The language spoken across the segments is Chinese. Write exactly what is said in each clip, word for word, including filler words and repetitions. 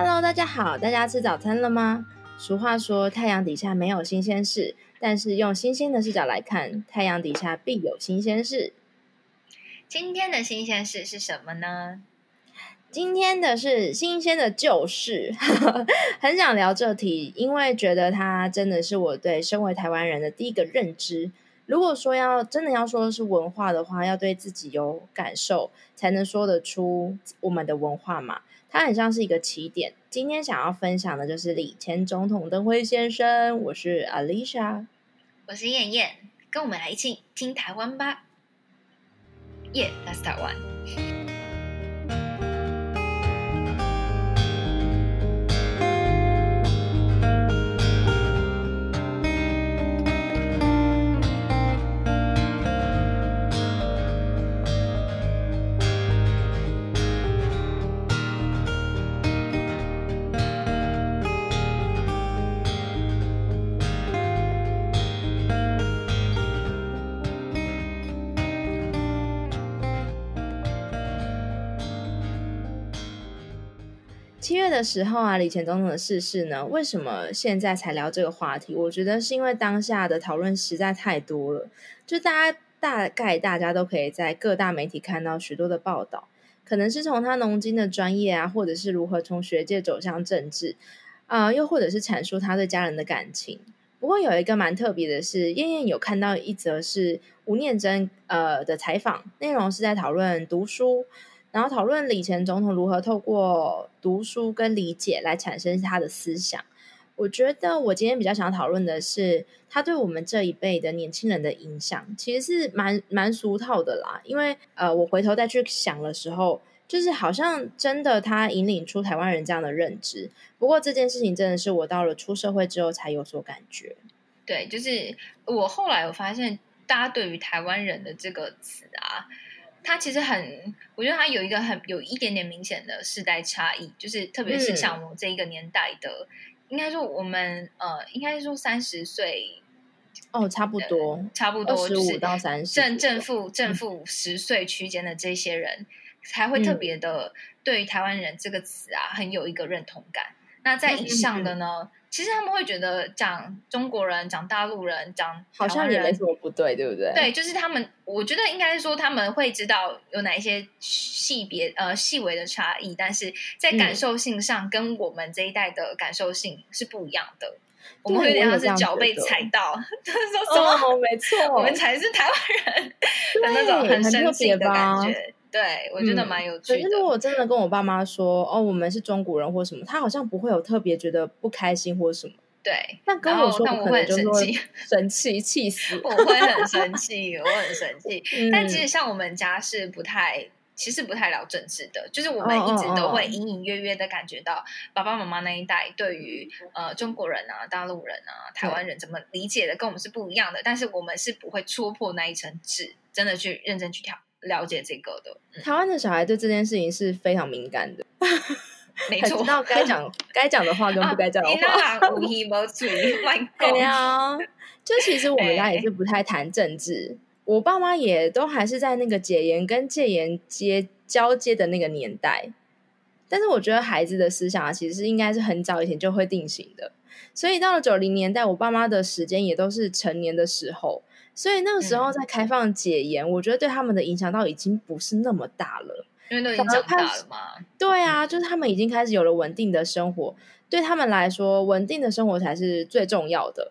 Hello， 大家好，大家吃早餐了吗？俗话说太阳底下没有新鲜事，但是用新鲜的视角来看，太阳底下必有新鲜事。今天的新鲜事是什么呢？今天的是新鲜的旧事很想聊这题，因为觉得它真的是我对身为台湾人的第一个认知。如果说要真的要说是文化的话，要对自己有感受才能说得出我们的文化嘛，它很像是一个起点。今天想要分享的就是李前总统登辉先生。我是 Alicia， 我是燕燕，跟我们来一起听台湾吧。 Yeah Last Taiwan。七月的时候啊，李前总统的逝世呢，为什么现在才聊这个话题？我觉得是因为当下的讨论实在太多了，就大家大概大家都可以在各大媒体看到许多的报道，可能是从他农经的专业啊，或者是如何从学界走向政治，呃，又或者是阐述他对家人的感情。不过有一个蛮特别的是，燕燕有看到一则是吴念真呃的采访，内容是在讨论读书。然后讨论李前总统如何透过读书跟理解来产生他的思想。我觉得我今天比较想讨论的是他对我们这一辈的年轻人的影响，其实是蛮蛮俗套的啦。因为呃，我回头再去想的时候，就是好像真的他引领出台湾人这样的认知。不过这件事情真的是我到了出社会之后才有所感觉。对，就是我后来我发现大家对于台湾人的这个词啊，他其实很，我觉得他有一个很有一点点明显的世代差异，就是特别是像我们这一个年代的，嗯、应该说我们呃，应该说三十岁哦，差不多，呃、差不多二十五到三十，正正负正负十岁区间的这些人，嗯、才会特别的对于台湾人这个词啊，很有一个认同感。那在以上的呢，嗯、其实他们会觉得讲中国人、讲大陆人、讲台湾人好像也没什么不对，对不对？对，就是他们，我觉得应该是说他们会知道有哪一些细别呃细微的差异，但是在感受性上跟我们这一代的感受性是不一样的。嗯、我们有点像是脚被踩到，说什么？哦，没错，我们才是台湾人的那种很深情的感觉。对，我觉得蛮有趣的。嗯、可是如果真的跟我爸妈说哦，我们是中国人或什么，他好像不会有特别觉得不开心或什么。对，但跟我说我可能就会很生气，气死我会很生气我很生气、嗯、但其实像我们家是不太其实不太聊政治的，就是我们一直都会隐隐约约的感觉到爸爸妈妈那一代对于呃中国人啊、大陆人啊、台湾人怎么理解的跟我们是不一样的，但是我们是不会戳破那一层纸，真的去认真去挑了解这个的。嗯、台湾的小孩对这件事情是非常敏感的，没错，才知道该讲该讲的话跟不该讲的话。无一无嘴，乱讲。就其实我们家也是不太谈政治，欸、我爸妈也都还是在那个解严跟戒严接交接的那个年代。但是我觉得孩子的思想啊，其实应该是很早以前就会定型的，所以到了九零年代，我爸妈的时间也都是成年的时候。所以那个时候在开放解严，嗯、我觉得对他们的影响到已经不是那么大了，因为都已经长大了嘛。对啊，就是他们已经开始有了稳定的生活，嗯、对他们来说稳定的生活才是最重要的。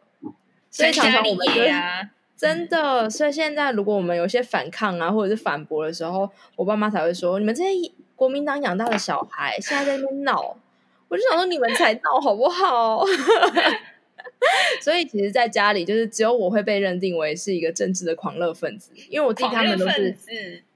所以常常我们觉得、啊、真的，所以现在如果我们有些反抗啊或者是反驳的时候，我爸妈才会说你们这些国民党养大的小孩现在在那边闹。我就想说你们才闹好不好所以其实在家里就是只有我会被认定为是一个政治的狂热分子，因为我弟他们都是，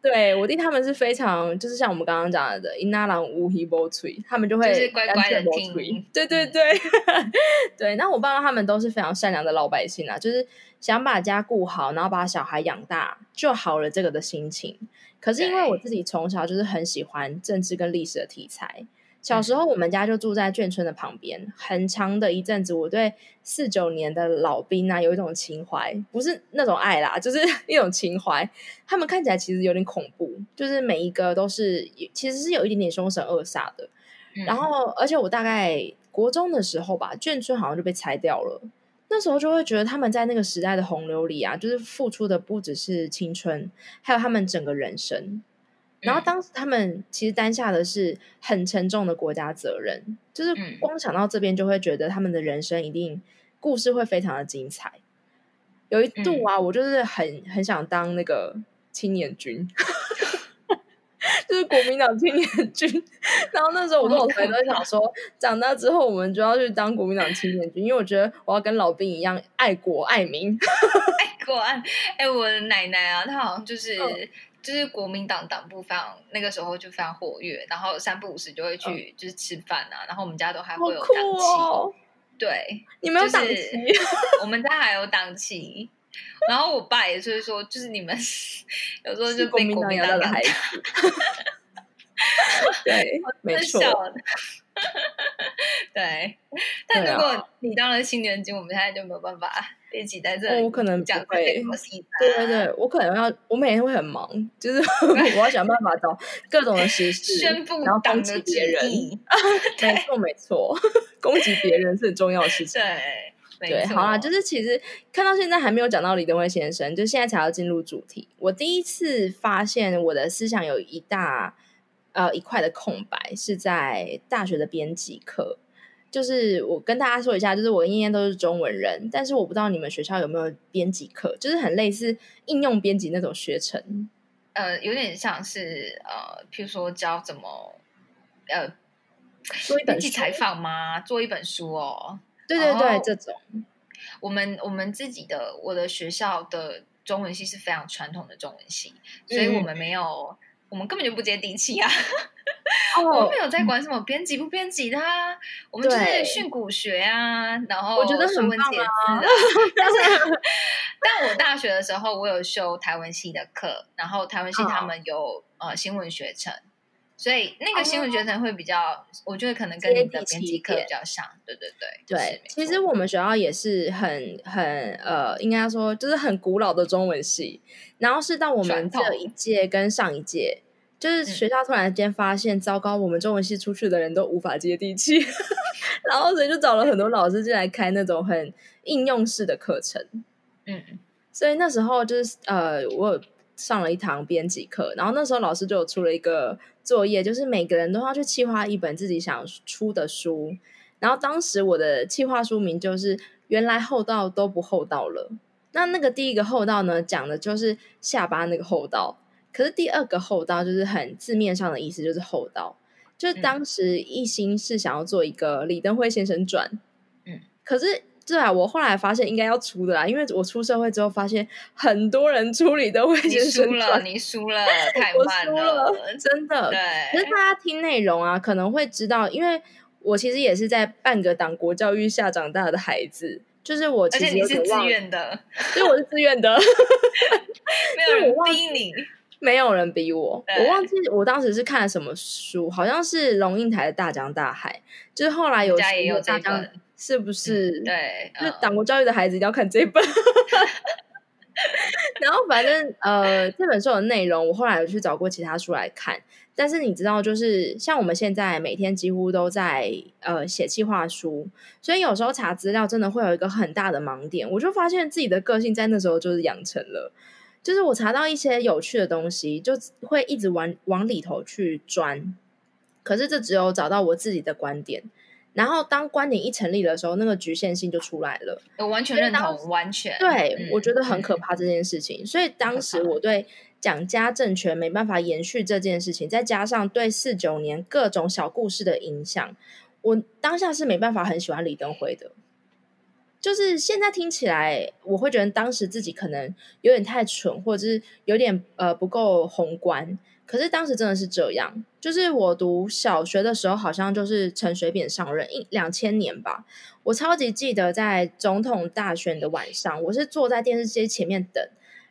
对，我弟他们是非常就是像我们刚刚讲的一拉郎无希波吹，他们就会就是乖乖的听，对对对、嗯、对。那我爸妈他们都是非常善良的老百姓啊，就是想把家顾好，然后把小孩养大就好了这个的心情。可是因为我自己从小就是很喜欢政治跟历史的题材，小时候我们家就住在眷村的旁边，很长的一阵子我对四九年的老兵啊有一种情怀，不是那种爱啦，就是一种情怀。他们看起来其实有点恐怖，就是每一个都是其实是有一点点凶神恶煞的，嗯、然后而且我大概国中的时候吧，眷村好像就被拆掉了，那时候就会觉得他们在那个时代的洪流里啊，就是付出的不只是青春，还有他们整个人生。然后当时他们其实担下的是很沉重的国家责任，就是光想到这边就会觉得他们的人生一定故事会非常的精彩。有一度啊，我就是很很想当那个青年军就是国民党青年军然后那时候我跟我同学都想说长大之后我们就要去当国民党青年军，因为我觉得我要跟老兵一样爱国爱民爱国爱哎、欸，我的奶奶啊，她好像就是、嗯就是国民党党部非常那个时候就非常活跃，然后三不五时就会去就是吃饭啊、嗯、然后我们家都还会有党旗、哦、对，你们有党旗、就是、我们家还有党旗然后我爸也是说就是你们有时候就被国民党的孩子对没错对，但如果你当了青年军，我们现在就没有办法一起在这里、哦、我可能讲这些什么西、啊、对对对，我可能要我每天会很忙，就是我要想办法找各种的时事宣布然后攻击别人没错没错，攻击别人是很重要的事情对对，好啦，就是其实看到现在还没有讲到李登辉先生，就现在才要进入主题。我第一次发现我的思想有一大呃一块的空白是在大学的编辑课，就是我跟大家说一下，就是我跟燕燕都是中文人，但是我不知道你们学校有没有编辑课，就是很类似应用编辑那种学程，呃，有点像是呃，譬如说教怎么呃做一本编辑采访吗？做一本书哦。对对对，这种我们我们自己的我的学校的中文系是非常传统的中文系，所以我们没有、嗯、我们根本就不接地气啊、哦、我们没有在管什么编辑不编辑的啊，我们就是训诂学啊，然后我觉得很棒啊但是但我大学的时候我有修台文系的课，然后台文系他们有、哦、呃新闻学程，所以那个新闻学程会比较、哦、我觉得可能跟你的编辑课比较像，对对对对。其实我们学校也是很很呃应该说就是很古老的中文系，然后是到我们这一届跟上一届就是学校突然间发现、嗯、糟糕，我们中文系出去的人都无法接地气然后所以就找了很多老师进来开那种很应用式的课程。嗯，所以那时候就是呃我上了一堂编辑课，然后那时候老师就有出了一个作业，就是每个人都要去企划一本自己想出的书，然后当时我的企划书名就是原来厚道都不厚道了。那那个第一个厚道呢，讲的就是下巴那个厚道，可是第二个厚道就是很字面上的意思，就是厚道，就是当时一心是想要做一个李登辉先生传，嗯，可是对啊，我后来发现应该要出的啦，因为我出社会之后发现很多人出理都会先生转。你输了，你输了，太慢了，我输了，真的。对，可是大家听内容啊，可能会知道，因为我其实也是在半个党国教育下长大的孩子，就是我其实有点忘，而且你是自愿的，所以我是自愿的，没有人逼你。没有人逼我，我忘记我当时是看了什么书，好像是龙应台的大江大海，就是后来有家也有这本，是不是、嗯、对、嗯、就党国教育的孩子一定要看这本然后反正呃，这本书的内容我后来有去找过其他书来看，但是你知道就是像我们现在每天几乎都在呃写企划书，所以有时候查资料真的会有一个很大的盲点，我就发现自己的个性在那时候就是养成了，就是我查到一些有趣的东西就会一直往往里头去钻，可是这只有找到我自己的观点，然后当观点一成立的时候那个局限性就出来了。我完全认同，完全对、嗯、我觉得很可怕这件事情、嗯、所以当时我对蒋家政权没办法延续这件事情，再加上对四九年各种小故事的影响，我当下是没办法很喜欢李登辉的，就是现在听起来我会觉得当时自己可能有点太蠢，或者是有点呃不够宏观，可是当时真的是这样，就是我读小学的时候好像就是陈水扁上任两千年吧，我超级记得在总统大选的晚上我是坐在电视机前面等，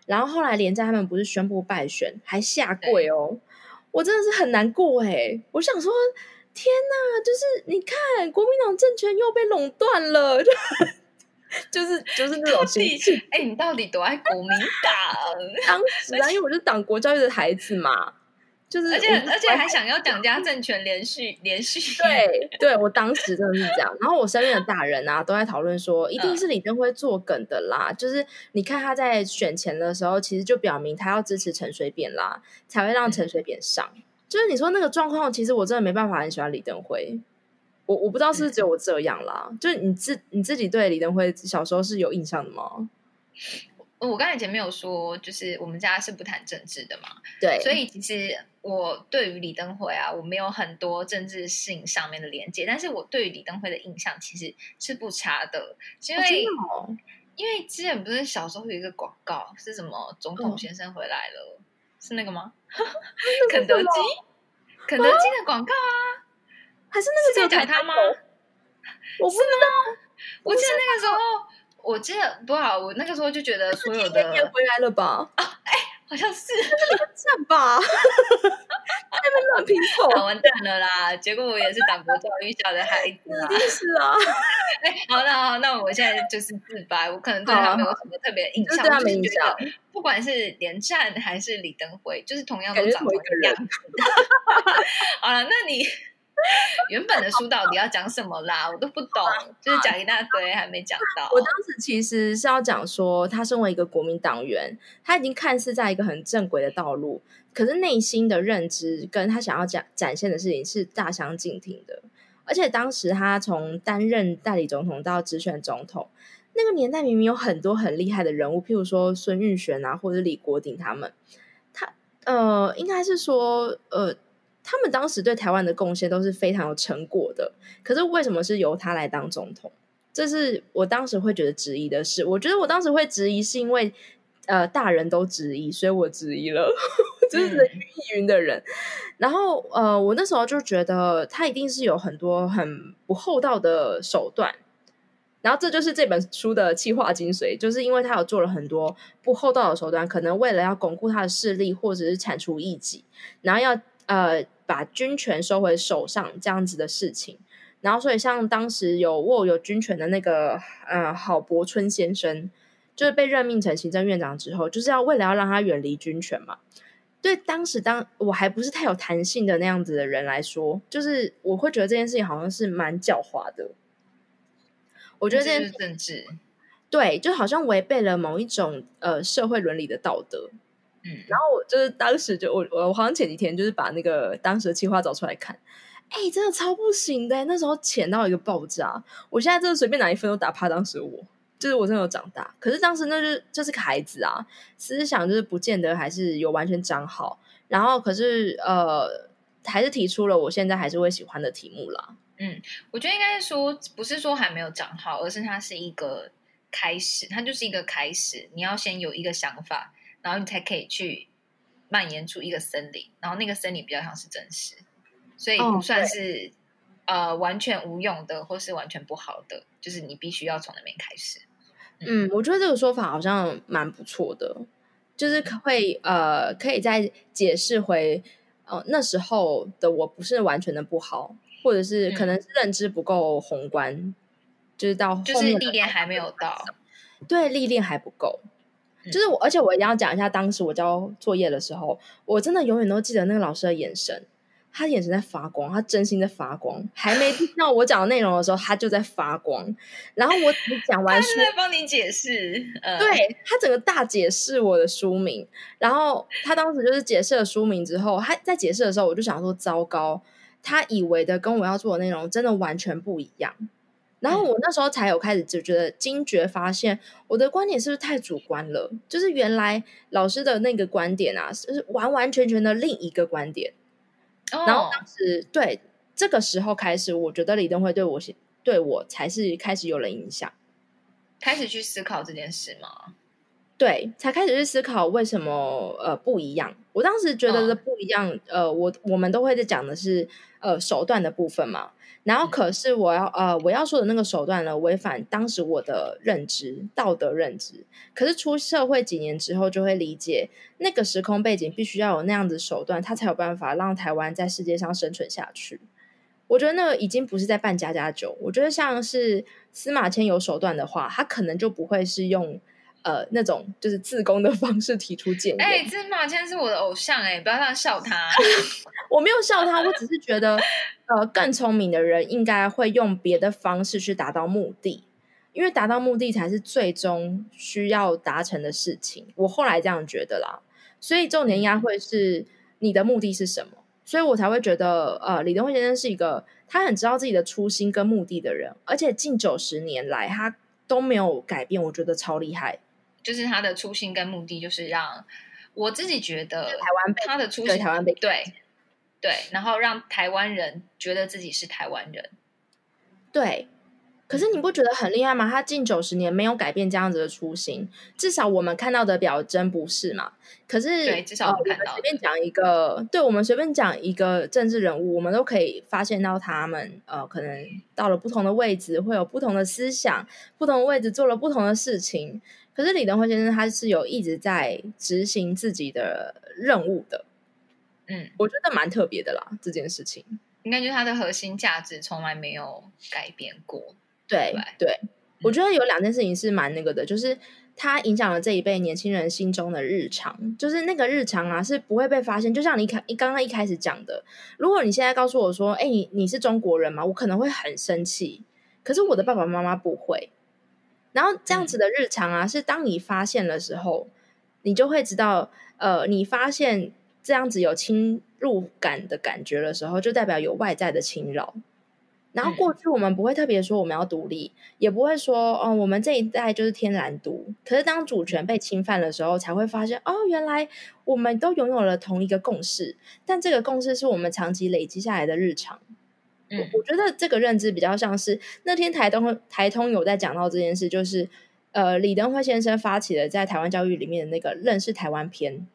然后后来连战他们不是宣布败选还下跪哦，我真的是很难过耶、欸、我想说天哪，就是你看国民党政权又被垄断了就是就是那种心情，哎、欸，你到底多爱国民党？当时啊，因为我是党国教育的孩子嘛，就是而且而且还想要蒋家政权连续连续对对，我当时真的是这样。然后我身边的大人啊都在讨论说一定是李登辉做梗的啦、嗯、就是你看他在选前的时候其实就表明他要支持陈水扁啦，才会让陈水扁上、嗯、就是你说那个状况其实我真的没办法很喜欢李登辉，我我不知道是不是只有我这样啦、嗯、就是你自你自己对李登辉小时候是有印象的吗？我刚才前面有说就是我们家是不谈政治的嘛，对，所以其实我对于李登辉啊我没有很多政治性上面的连接，但是我对于李登辉的印象其实是不差的，因为、哦、真的哦？因为之前不是小时候有一个广告是什么总统先生回来了、嗯、是那个吗？肯德基肯德基的广告啊，还是那个只有台他吗？我不知道，我记得那个时候我记得不好，我那个时候就觉得所有的天天回来了吧？啊，哎、欸，好像是这样吧？在那边乱拼凑，完蛋了啦！结果我也是党国教育下的孩子啦，一定是啊。哎、欸，好，那好，那我现在就是自白，我可能对他没有什么特别印象，就对他没印象。不管是连战还是李登辉，就是同样都长同一样子。好了，那你原本的书到底要讲什么啦？我都不懂，就是讲一大堆还没讲到。我当时其实是要讲说他身为一个国民党员，他已经看似在一个很正轨的道路，可是内心的认知跟他想要讲展现的事情是大相径庭的。而且当时他从担任代理总统到直选总统，那个年代明明有很多很厉害的人物，譬如说孙运璇啊或者李国鼎他们，他呃应该是说呃他们当时对台湾的贡献都是非常有成果的，可是为什么是由他来当总统？这是我当时会觉得质疑的事。我觉得我当时会质疑是因为呃，大人都质疑，所以我质疑了就是人云亦云的人、嗯、然后呃，我那时候就觉得他一定是有很多很不厚道的手段，然后这就是这本书的企划精髓，就是因为他有做了很多不厚道的手段，可能为了要巩固他的势力或者是铲除异己，然后要呃把军权收回手上这样子的事情。然后所以像当时有握有军权的那个呃郝柏村先生，就是被任命成行政院长之后，就是要为了要让他远离军权嘛。对当时当我还不是太有弹性的那样子的人来说，就是我会觉得这件事情好像是蛮狡猾的。我觉得这件事政治对就好像违背了某一种呃社会伦理的道德。嗯、然后我就是当时就我我好像前几天就是把那个当时的企划找出来看，哎、欸，真的超不行的，那时候浅到一个爆炸，我现在真的随便拿一份都打趴当时我，就是我真的有长大，可是当时那就是就是个孩子啊，思想就是不见得还是有完全长好，然后可是呃还是提出了我现在还是会喜欢的题目啦。嗯，我觉得应该是说不是说还没有长好，而是它是一个开始，它就是一个开始，你要先有一个想法，然后你才可以去蔓延出一个森林，然后那个森林比较像是真实，所以不算是、哦、呃完全无用的或是完全不好的，就是你必须要从那边开始。 嗯, 嗯，我觉得这个说法好像蛮不错的，就是会呃可以再解释回呃那时候的我不是完全的不好，或者是可能是认知不够宏观、嗯、就是到后面就是历练还没有到，对，历练还不够。就是我，而且我一定要讲一下，当时我交作业的时候，我真的永远都记得那个老师的眼神，他眼神在发光，他真心在发光。还没听到我讲的内容的时候，他就在发光。然后我讲完书，他在帮你解释，呃、对他整个大解释我的书名。然后他当时就是解释了书名之后，他在解释的时候，我就想说，糟糕，他以为的跟我要做的内容真的完全不一样。然后我那时候才有开始就觉得惊觉发现我的观点是不是太主观了，就是原来老师的那个观点啊是完完全全的另一个观点、oh. 然后当时对这个时候开始我觉得李登辉对我对我才是开始有了影响，开始去思考这件事吗？对，才开始去思考为什么呃不一样。我当时觉得的不一样、oh. 呃我我们都会在讲的是呃手段的部分嘛，然后可是我要呃我要说的那个手段呢违反当时我的认知道德认知，可是出社会几年之后就会理解那个时空背景必须要有那样子手段，它才有办法让台湾在世界上生存下去。我觉得那个已经不是在扮家家酒，我觉得像是司马迁有手段的话，他可能就不会是用呃那种就是自攻的方式提出建议。哎、欸，芝麻今天是我的偶像哎、欸，不要这样笑他。我没有笑他，我只是觉得呃更聪明的人应该会用别的方式去达到目的，因为达到目的才是最终需要达成的事情，我后来这样觉得啦。所以重点应该会是你的目的是什么，所以我才会觉得呃，李登辉先生是一个他很知道自己的初心跟目的的人，而且近九十年来他都没有改变，我觉得超厉害。就是他的初心跟目的就是让我自己觉得台湾他的初心对台湾被对对，然后让台湾人觉得自己是台湾人。对，可是你不觉得很厉害吗？他近九十年没有改变这样子的初心，至少我们看到的表征不是嘛？可是对，至少我们看到、呃、我们随便讲一个，对，我们随便讲一个政治人物，我们都可以发现到他们呃，可能到了不同的位置会有不同的思想，不同的位置做了不同的事情。可是李登辉先生他是有一直在执行自己的任务的，嗯，我觉得蛮特别的啦，这件事情应该就是他的核心价值从来没有改变过。对对，我觉得有两件事情是蛮那个的，就是它影响了这一辈年轻人心中的日常，就是那个日常啊是不会被发现。就像你刚刚一开始讲的，如果你现在告诉我说，哎、欸，你你是中国人吗？我可能会很生气，可是我的爸爸妈妈不会。然后这样子的日常啊，是当你发现的时候，你就会知道，呃，你发现这样子有侵入感的感觉的时候，就代表有外在的侵扰。然后过去我们不会特别说我们要独立、嗯、也不会说哦，我们这一代就是天然独，可是当主权被侵犯的时候才会发现，哦，原来我们都拥有了同一个共识，但这个共识是我们长期累积下来的日常、嗯、我, 我觉得这个认知比较像是那天台东台通有在讲到这件事，就是呃，李登辉先生发起了在台湾教育里面的那个认识台湾篇，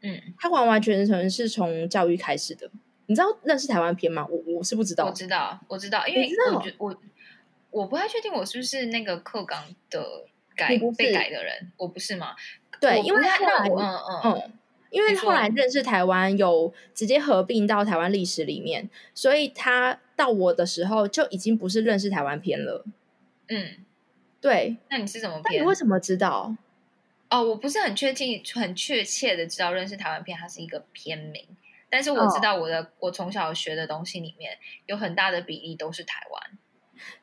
嗯，他完完全全是从教育开始的。你知道认识台湾篇吗？ 我, 我是不知道，我知道我知道，因为我我我不太确定我是不是那个课纲的改被改的人，我不是吗？对，因为后来嗯嗯嗯，因为后来认识台湾有直接合并到台湾历史里面，所以他到我的时候就已经不是认识台湾篇了。嗯，对。那你是怎么篇？但你为什么知道？哦，我不是很确定，很确切的知道认识台湾篇它是一个篇名。但是我知道我的、oh. 我从小学的东西里面有很大的比例都是台湾，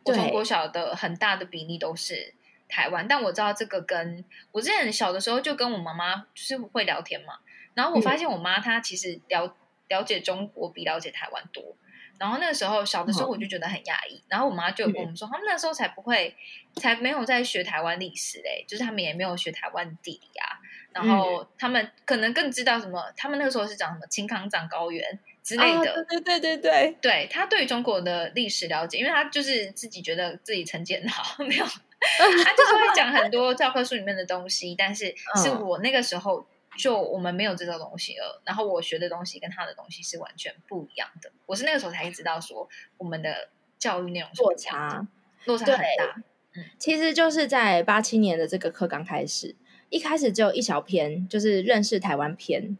我从国小的很大的比例都是台湾，但我知道这个跟我之前小的时候就跟我妈妈就是会聊天嘛，然后我发现我妈她其实 了,、嗯、了解中国比了解台湾多，然后那个时候小的时候我就觉得很压抑、oh. 然后我妈就跟我们说、嗯、他们那时候才不会才没有在学台湾历史嘞，就是他们也没有学台湾地理啊，然后他们可能更知道什么、嗯、他们那个时候是讲什么青康藏高原之类的、哦、对对对对对，他对中国的历史了解，因为他就是自己觉得自己成绩很好，没有他就是会讲很多教科书里面的东西，但是是我那个时候就我们没有这种东西了，然后我学的东西跟他的东西是完全不一样的，我是那个时候才知道说我们的教育内容是落差落差很大、嗯、其实就是在八七年的这个课纲开始，一开始只有一小篇，就是认识台湾篇，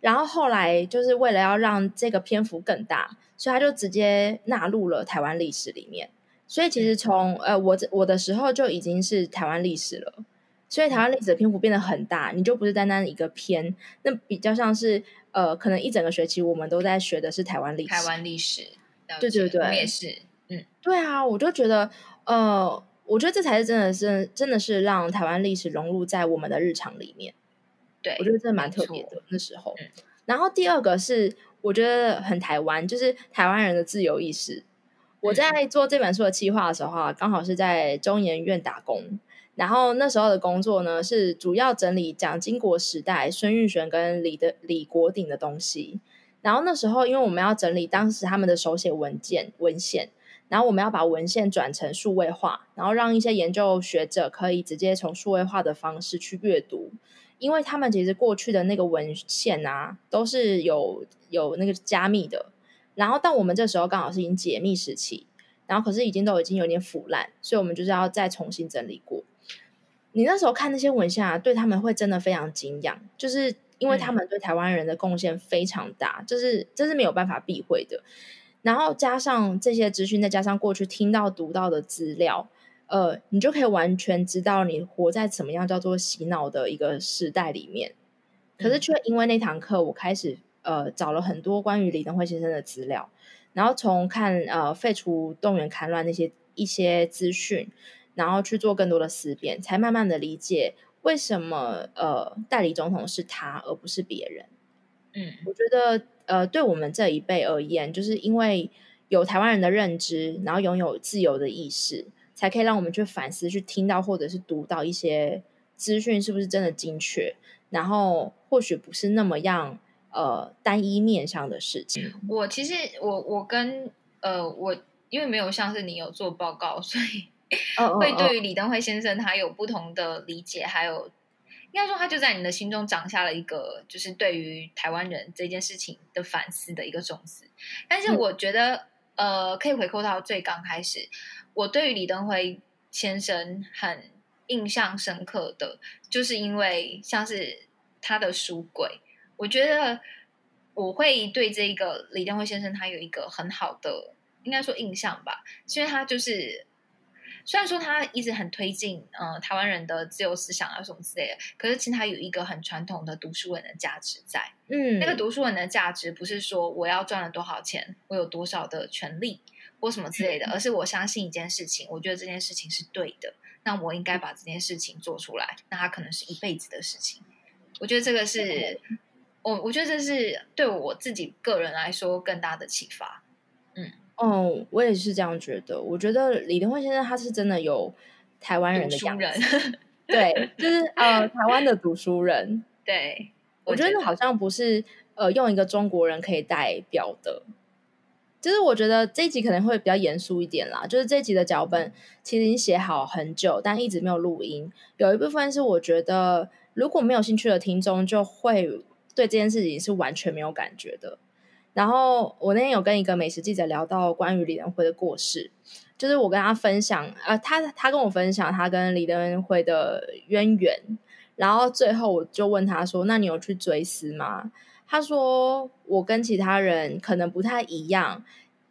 然后后来就是为了要让这个篇幅更大，所以他就直接纳入了台湾历史里面，所以其实从呃我我的时候就已经是台湾历史了，所以台湾历史的篇幅变得很大，你就不是单单一个篇，那比较像是呃可能一整个学期我们都在学的是台湾历史，台湾历史，对对对，我也是，嗯，对啊，我就觉得呃。我觉得这才是真的是真的是让台湾历史融入在我们的日常里面，对，我觉得这蛮特别的那时候、嗯、然后第二个是我觉得很台湾，就是台湾人的自由意识。我在做这本书的企划的时候啊，刚好是在中研院打工，然后那时候的工作呢是主要整理蒋经国时代孙运璇跟 李, 的李国鼎的东西，然后那时候因为我们要整理当时他们的手写文件文献，然后我们要把文献转成数位化，然后让一些研究学者可以直接从数位化的方式去阅读，因为他们其实过去的那个文献啊都是有有那个加密的，然后但我们这时候刚好是已经解密时期，然后可是已经都已经有点腐烂，所以我们就是要再重新整理过。你那时候看那些文献啊，对他们会真的非常惊讶，就是因为他们对台湾人的贡献非常大，这是这是没有办法避讳的，然后加上这些资讯，再加上过去听到读到的资料，呃，你就可以完全知道你活在什么样叫做洗脑的一个时代里面。可是却因为那堂课我开始呃找了很多关于李登辉先生的资料，然后从看呃废除动员戡乱那些一些资讯，然后去做更多的思辨，才慢慢的理解为什么呃代理总统是他而不是别人。嗯，我觉得呃对我们这一辈而言，就是因为有台湾人的认知，然后拥有自由的意识，才可以让我们去反思，去听到或者是读到一些资讯是不是真的精确，然后或许不是那么样呃单一面向的事情。我其实我我跟呃我因为没有像是你有做报告，所以会对于李登辉先生他有不同的理解，还有应该说他就在你的心中长下了一个就是对于台湾人这件事情的反思的一个种子。但是我觉得、嗯、呃可以回扣到最刚开始，我对于李登辉先生很印象深刻的就是因为像是他的书柜，我觉得我会对这个李登辉先生他有一个很好的应该说印象吧，因为他就是虽然说他一直很推进、呃、台湾人的自由思想啊什么之类的，可是其实他有一个很传统的读书人的价值在。嗯，那个读书人的价值不是说我要赚了多少钱，我有多少的权利或什么之类的，而是我相信一件事情，我觉得这件事情是对的，那我应该把这件事情做出来，那它可能是一辈子的事情。我觉得这个是我我觉得这是对我自己个人来说更大的启发。嗯哦，我也是这样觉得。我觉得李登辉先生他是真的有台湾人的样子，对，就是呃台湾的读书人。对，我觉得那好像不是呃用一个中国人可以代表的。就是我觉得这一集可能会比较严肃一点啦，就是这一集的脚本其实已经写好很久，但一直没有录音。有一部分是我觉得如果没有兴趣的听众就会对这件事情是完全没有感觉的。然后我那天有跟一个美食记者聊到关于李登辉的过世，就是我跟他分享呃，他他跟我分享他跟李登辉的渊源，然后最后我就问他说那你有去追思吗？他说我跟其他人可能不太一样，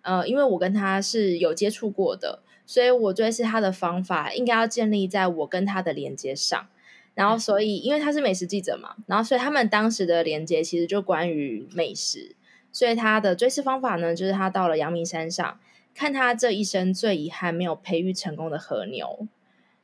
呃，因为我跟他是有接触过的，所以我追思他的方法应该要建立在我跟他的连接上。然后所以因为他是美食记者嘛，然后所以他们当时的连接其实就关于美食，所以他的追思方法呢，就是他到了阳明山上，看他这一生最遗憾没有培育成功的和牛，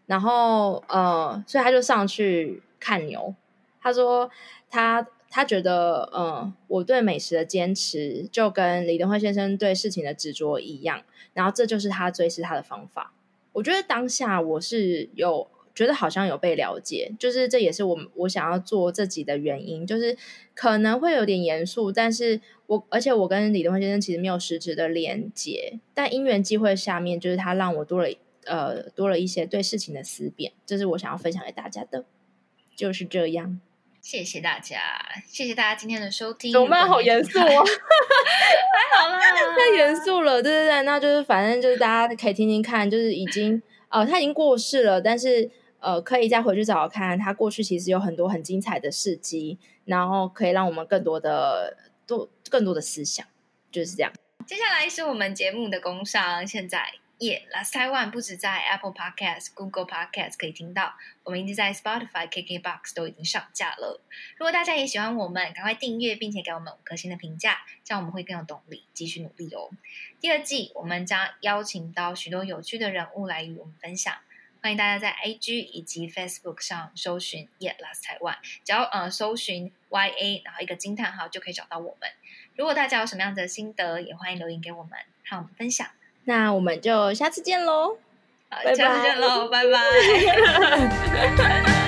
然后呃，所以他就上去看牛。他说他他觉得呃，我对美食的坚持就跟李登辉先生对事情的执着一样，然后这就是他追思他的方法。我觉得当下我是有觉得好像有被了解，就是这也是我我想要做这集的原因，就是可能会有点严肃，但是我而且我跟李登辉先生其实没有实质的连结，但因缘际会下面，就是他让我多了呃多了一些对事情的思辨，这是我想要分享给大家的，就是这样。谢谢大家，谢谢大家今天的收听。怎么办？好严肃哦！还好啦，太严肃了。对对对，那就是反正就是大家可以听听看，就是已经呃他已经过世了，但是。呃，可以再回去找看他过去其实有很多很精彩的事迹，然后可以让我们更多的多更多的思想，就是这样。接下来是我们节目的工商，现在 Yeah Last Taiwan 不止在 Apple Podcast、Google Podcast 可以听到，我们已经在 Spotify、K K Box 都已经上架了。如果大家也喜欢我们，赶快订阅并且给我们五颗星的评价，这样我们会更有动力继续努力哦。第二季我们将邀请到许多有趣的人物来与我们分享，欢迎大家在 I G 以及 Facebook 上搜寻 Yeah Last Taiwan， 只要、呃、搜寻 Y A 然后一个惊叹号就可以找到我们。如果大家有什么样子的心得，也欢迎留言给我们，让我们分享。那我们就下次见咯，拜拜，下次见咯，拜拜。